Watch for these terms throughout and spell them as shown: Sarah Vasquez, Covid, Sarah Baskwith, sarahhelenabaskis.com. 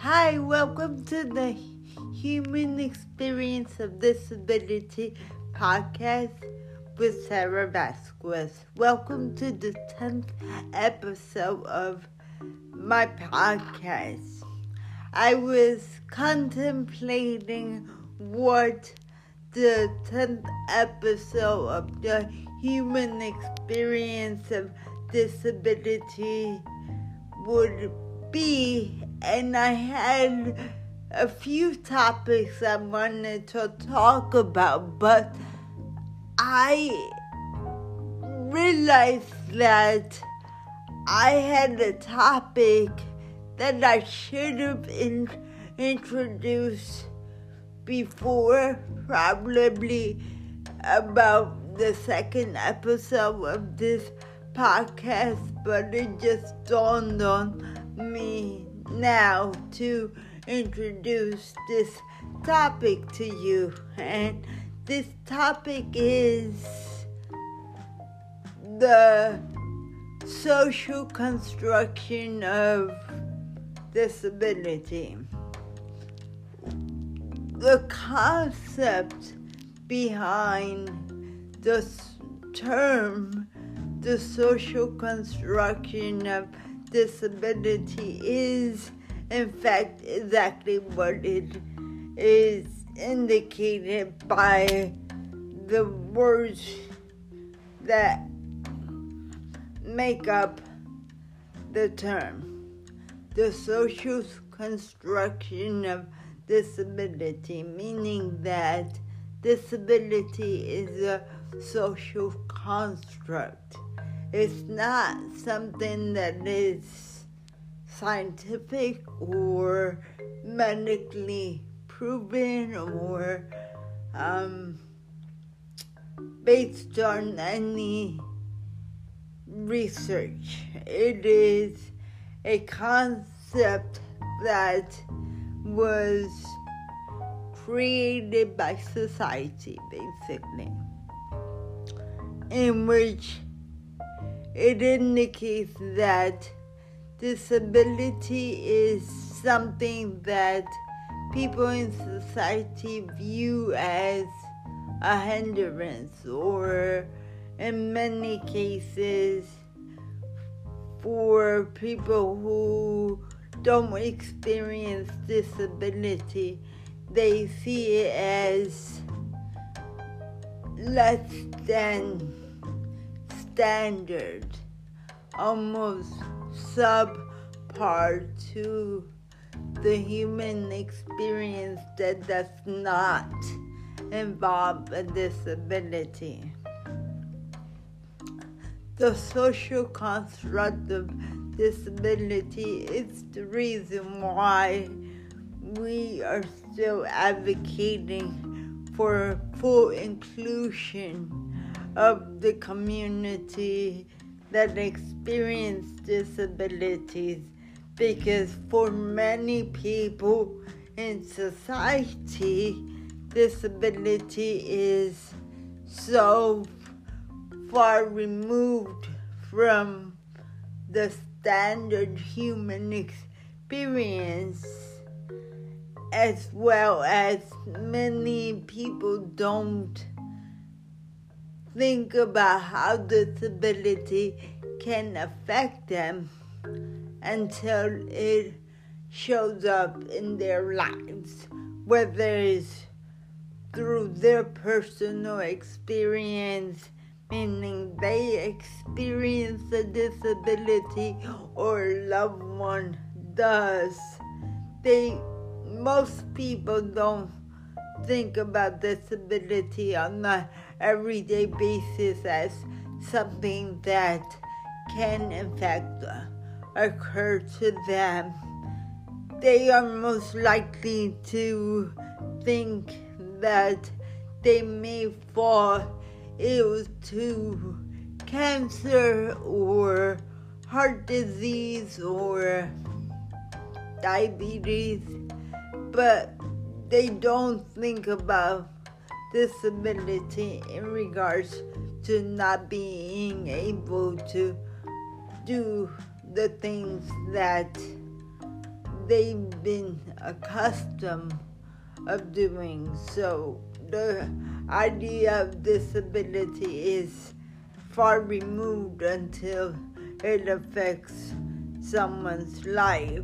Hi, welcome to the Human Experience of Disability podcast with Sarah Baskwith. Welcome to the 10th episode of my podcast. I was contemplating what the 10th episode of the Human Experience of Disability would be, and I had a few topics I wanted to talk about, but I realized that I had a topic that I should have introduced before, probably about the second episode of this podcast, but it just dawned on me now to introduce this topic to you. And this topic is the social construction of disability. The concept behind this term, the social construction of disability, is in fact exactly what it is indicated by the words that make up the term. The social construction of disability, meaning that disability is a social construct. It's not something that is scientific or medically proven or based on any research. It is a concept that was created by society, basically, in which it indicates that disability is something that people in society view as a hindrance, or in many cases, for people who don't experience disability, they see it as less than standard, almost subpar to the human experience that does not involve a disability. The social construct of disability is the reason why we are still advocating for full inclusion of the community that experience disabilities, because for many people in society, disability is so far removed from the standard human experience, as well as many people don't think about how disability can affect them until it shows up in their lives, whether it's through their personal experience, meaning they experience a disability or a loved one does. Most people don't think about disability on the everyday basis as something that can in fact occur to them. They are most likely to think that they may fall ill to cancer or heart disease or diabetes, but they don't think about disability in regards to not being able to do the things that they've been accustomed of doing. So the idea of disability is far removed until it affects someone's life.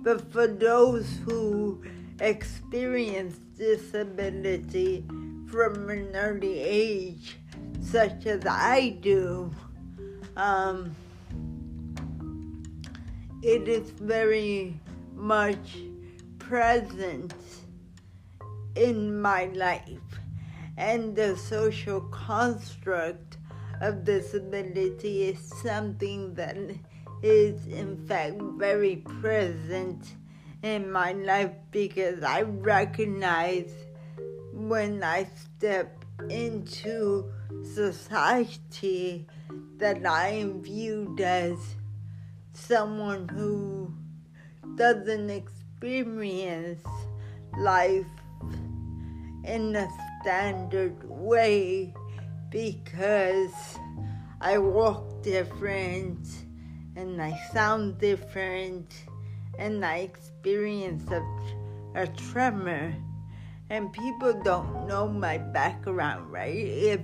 But for those who experience disability from an early age, such as I do, it is very much present in my life, and the social construct of disability is something that is in fact very present in my life, because I recognize when I step into society that I am viewed as someone who doesn't experience life in a standard way, because I walk different and I sound different and I experience a tremor, and people don't know my background, right? If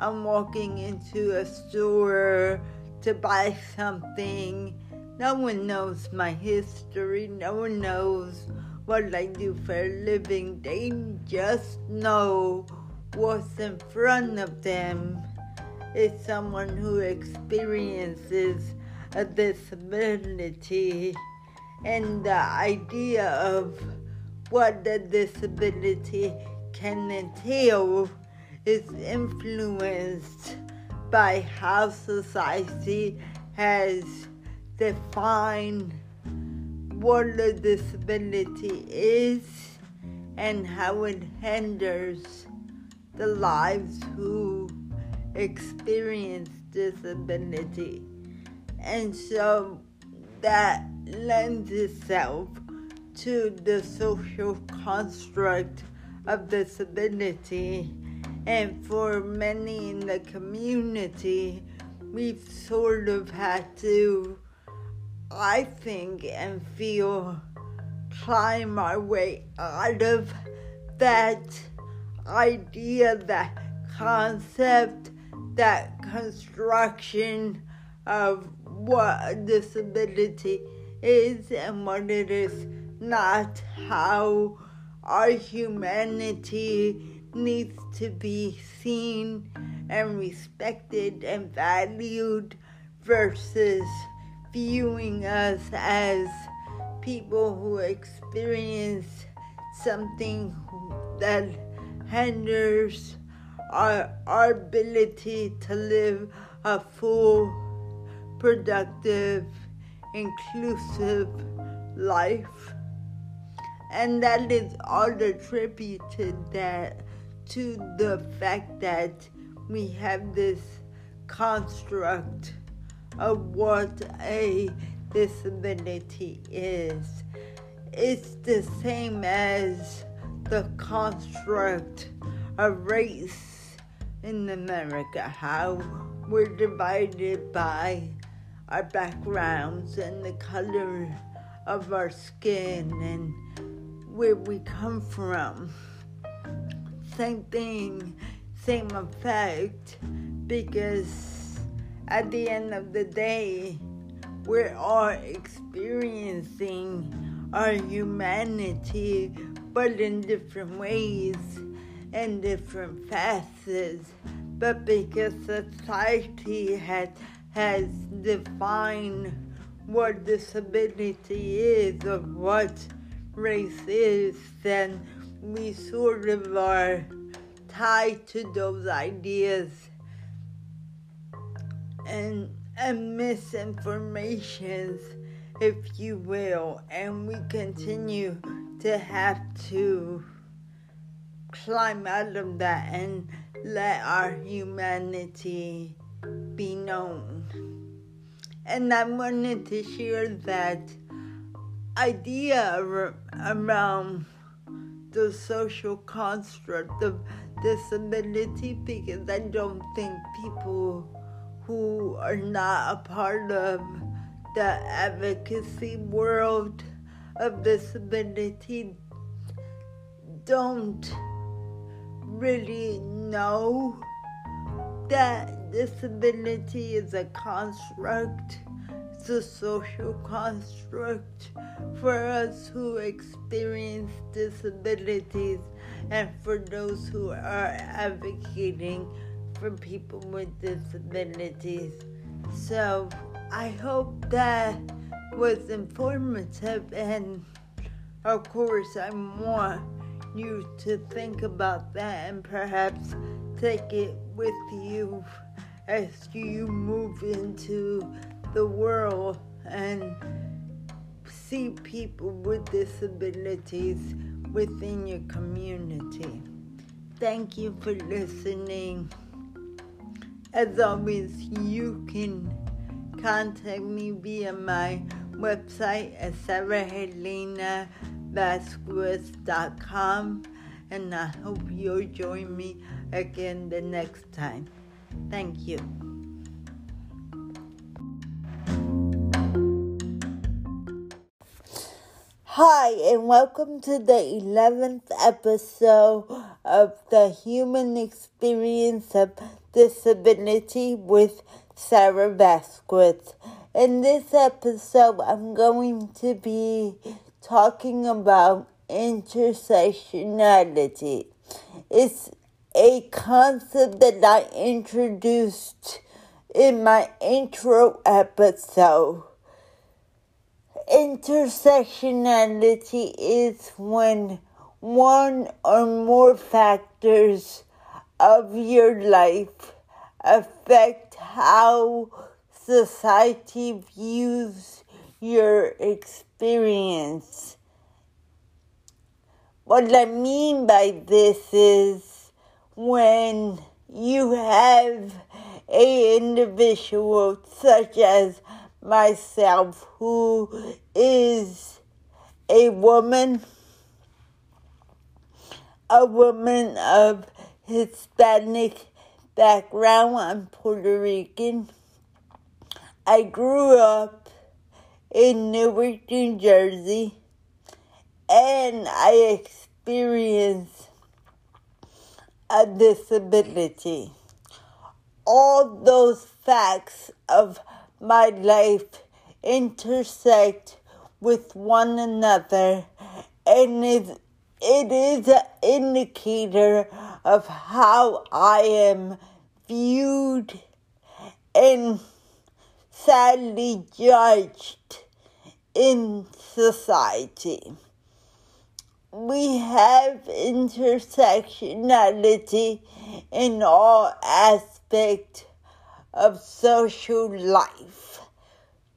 I'm walking into a store to buy something, no one knows my history, no one knows what I do for a living. They just know what's in front of them is someone who experiences a disability, and the idea of what the disability can entail is influenced by how society has defined what a disability is and how it hinders the lives who experience disability. And so that lends itself to the social construct of disability. And for many in the community, we've sort of had to, I think, and feel, climb our way out of that idea, that concept, that construction of what a disability is and what it is not, how our humanity needs to be seen and respected and valued, versus viewing us as people who experience something that hinders our ability to live a full, productive, inclusive life. And that is all attributed that to the fact that we have this construct of what a disability is. It's the same as the construct of race in America, how we're divided by our backgrounds and the color of our skin and where we come from. Same thing, same effect, because at the end of the day, we're all experiencing our humanity, but in different ways and different facets. But because society has defined what disability is or what race is, then we sort of are tied to those ideas, and misinformations, if you will, and we continue to have to climb out of that and let our humanity be known. And I wanted to share that idea around the social construct of disability, because I don't think people who are not a part of the advocacy world of disability don't really know that disability is a construct. It's a social construct for us who experience disabilities and for those who are advocating for people with disabilities. So I hope that was informative, and of course I want you to think about that and perhaps take it with you as you move into the world and see people with disabilities within your community. Thank you for listening. As always, you can contact me via my website at sarahhelenabaskis.com, and I hope you'll join me again the next time. Thank you. Hi, and welcome to the 11th episode of The Human Experience of Disability with Sarah Vasquez. In this episode, I'm going to be talking about intersectionality. It's a concept that I introduced in my intro episode. Intersectionality is when one or more factors of your life affect how society views your experience. What I mean by this is when you have an individual such as myself, who is a woman of Hispanic background. I'm Puerto Rican. I grew up in Newark, New Jersey, and I experienced a disability. All those facts of my life intersect with one another, and it is an indicator of how I am viewed and sadly judged in society. We have intersectionality in all aspects of social life,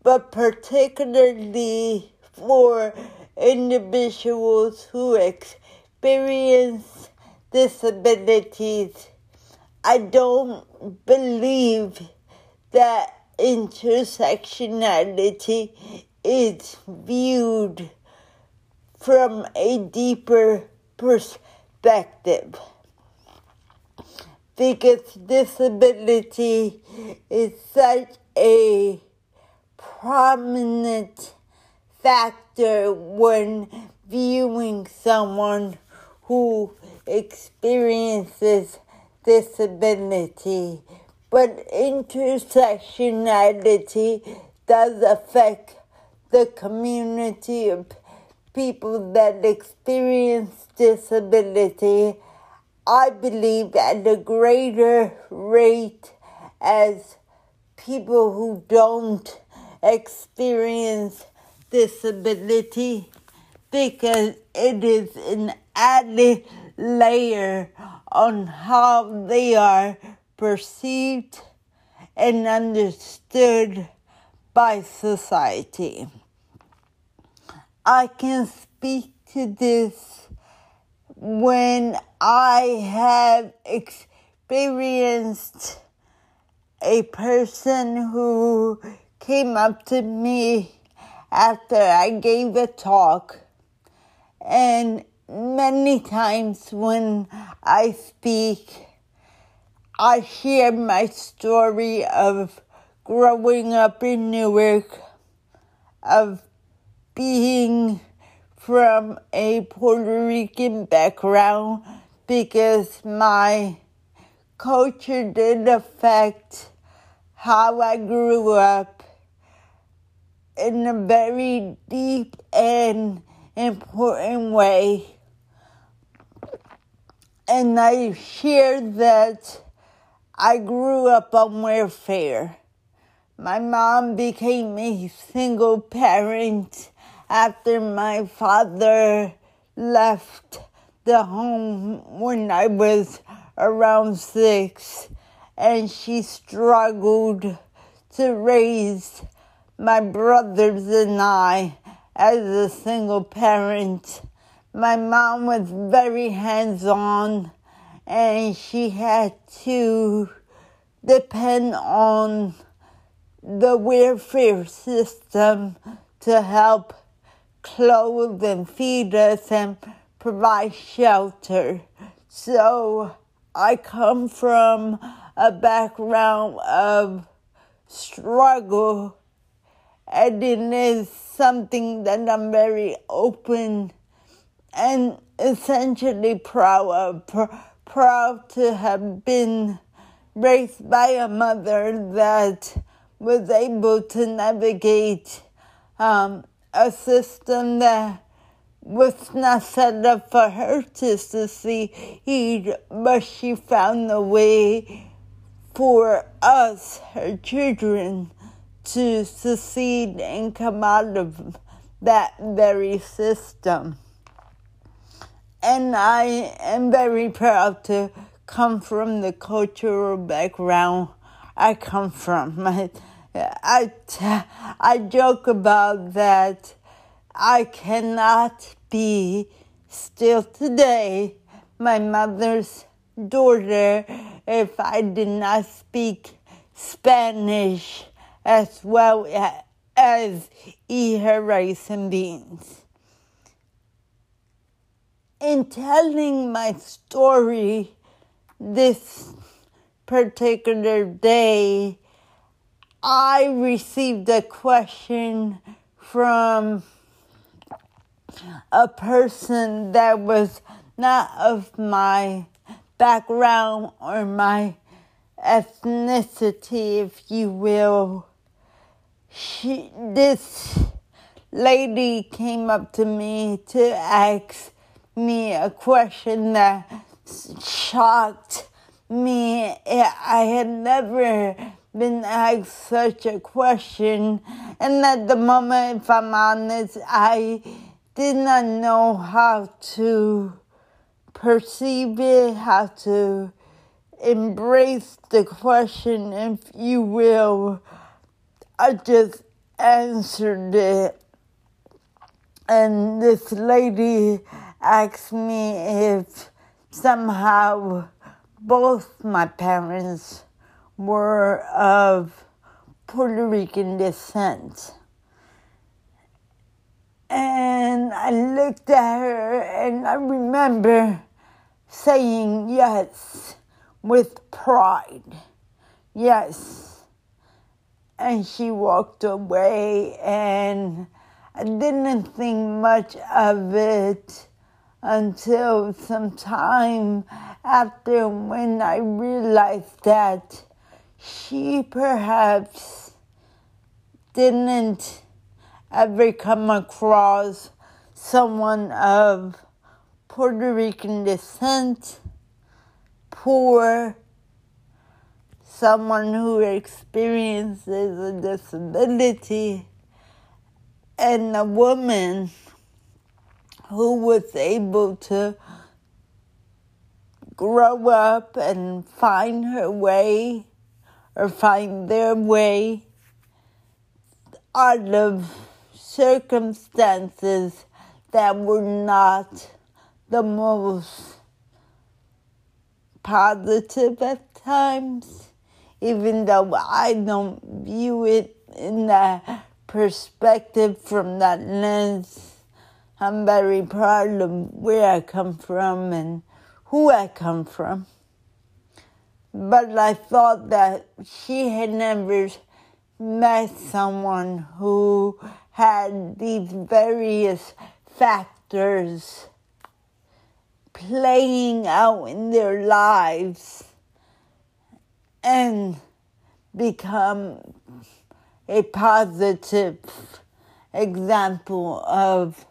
but particularly for individuals who experience disabilities. I don't believe that intersectionality is viewed from a deeper perspective, because disability is such a prominent factor when viewing someone who experiences disability. But intersectionality does affect the community of people that experience disability, I believe, at a greater rate as people who don't experience disability, because it is an added layer on how they are perceived and understood by society. I can speak to this when I have experienced a person who came up to me after I gave a talk. And many times when I speak, I share my story of growing up in Newark, of being from a Puerto Rican background because my culture did affect how I grew up in a very deep and important way. And I shared that I grew up on welfare. My mom became a single parent after my father left the home when I was around 6, and she struggled to raise my brothers and I as a single parent. My mom was very hands-on, and she had to depend on the welfare system to help clothe and feed us and provide shelter. So I come from a background of struggle, and it is something that I'm very open and essentially proud to have been raised by a mother that was able to navigate a system that was not set up for her to succeed, but she found a way for us, her children, to succeed and come out of that very system. And I am very proud to come from the cultural background I come from. I joke about that. I cannot be still today my mother's daughter if I did not speak Spanish as well as eat her rice and beans. In telling my story this particular day, I received a question from a person that was not of my background or my ethnicity, if you will. This lady came up to me to ask me a question that shocked me. I had never been asked such a question, and at the moment, if I'm honest, I did not know how to perceive it, how to embrace the question, if you will. I just answered it. And this lady asked me if somehow both my parents were of Puerto Rican descent. And I looked at her, and I remember saying yes with pride. Yes. And she walked away, and I didn't think much of it until some time after, when I realized that she perhaps didn't ever come across someone of Puerto Rican descent, poor, someone who experiences a disability, and a woman who was able to grow up and find her way, or find their way, out of circumstances that were not the most positive at times, even though I don't view it in that perspective, from that lens. I'm very proud of where I come from and who I come from. But I thought that she had never met someone who had these various factors playing out in their lives and become a positive example of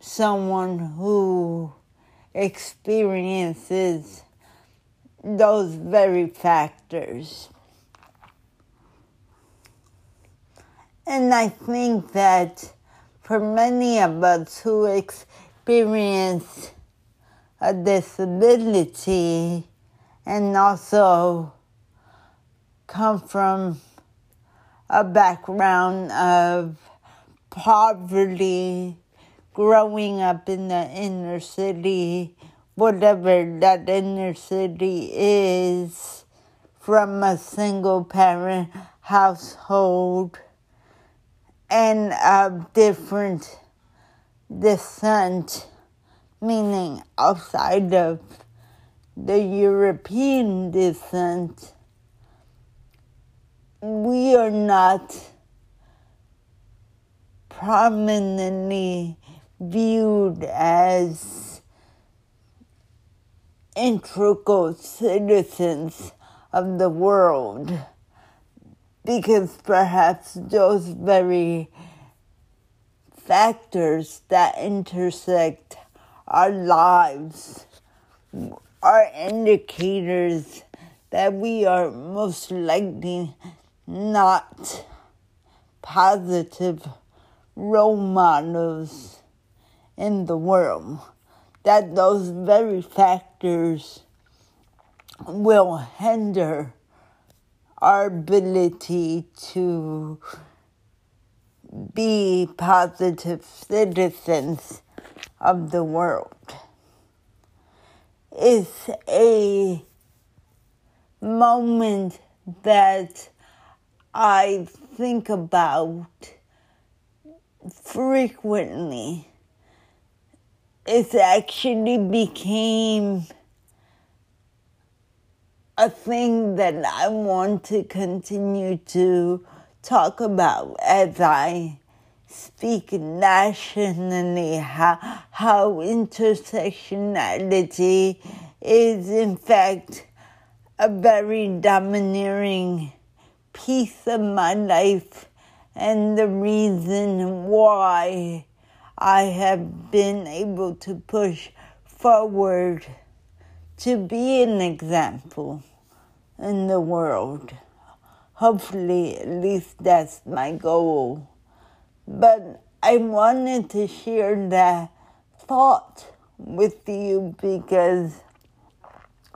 someone who experiences those very factors. And I think that for many of us who experience a disability and also come from a background of poverty, growing up in the inner city, whatever that inner city is, from a single parent household and of different descent, meaning outside of the European descent, we are not prominently viewed as integral citizens of the world, because perhaps those very factors that intersect our lives are indicators that we are most likely not positive role models in the world, that those very factors will hinder our ability to be positive citizens of the world. It's a moment that I think about frequently. It actually became a thing that I want to continue to talk about as I speak nationally, how intersectionality is in fact a very domineering piece of my life and the reason why I have been able to push forward to be an example in the world. Hopefully, at least that's my goal. But I wanted to share that thought with you because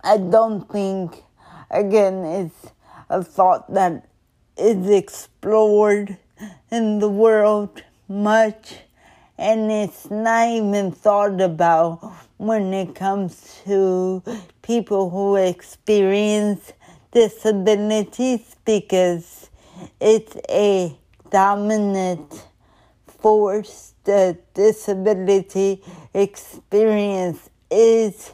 I don't think, again, it's a thought that is explored in the world much, and it's not even thought about when it comes to people who experience disabilities, because it's a dominant force. The disability experience is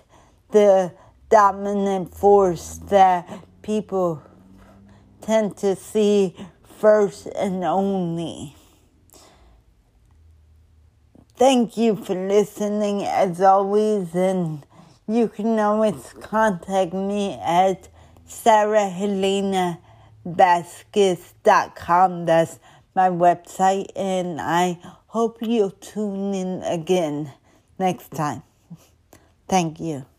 the dominant force that people tend to see first and only. Thank you for listening as always, and you can always contact me at sarahhelenabaskis.com. That's my website, and I hope you'll tune in again next time. Thank you.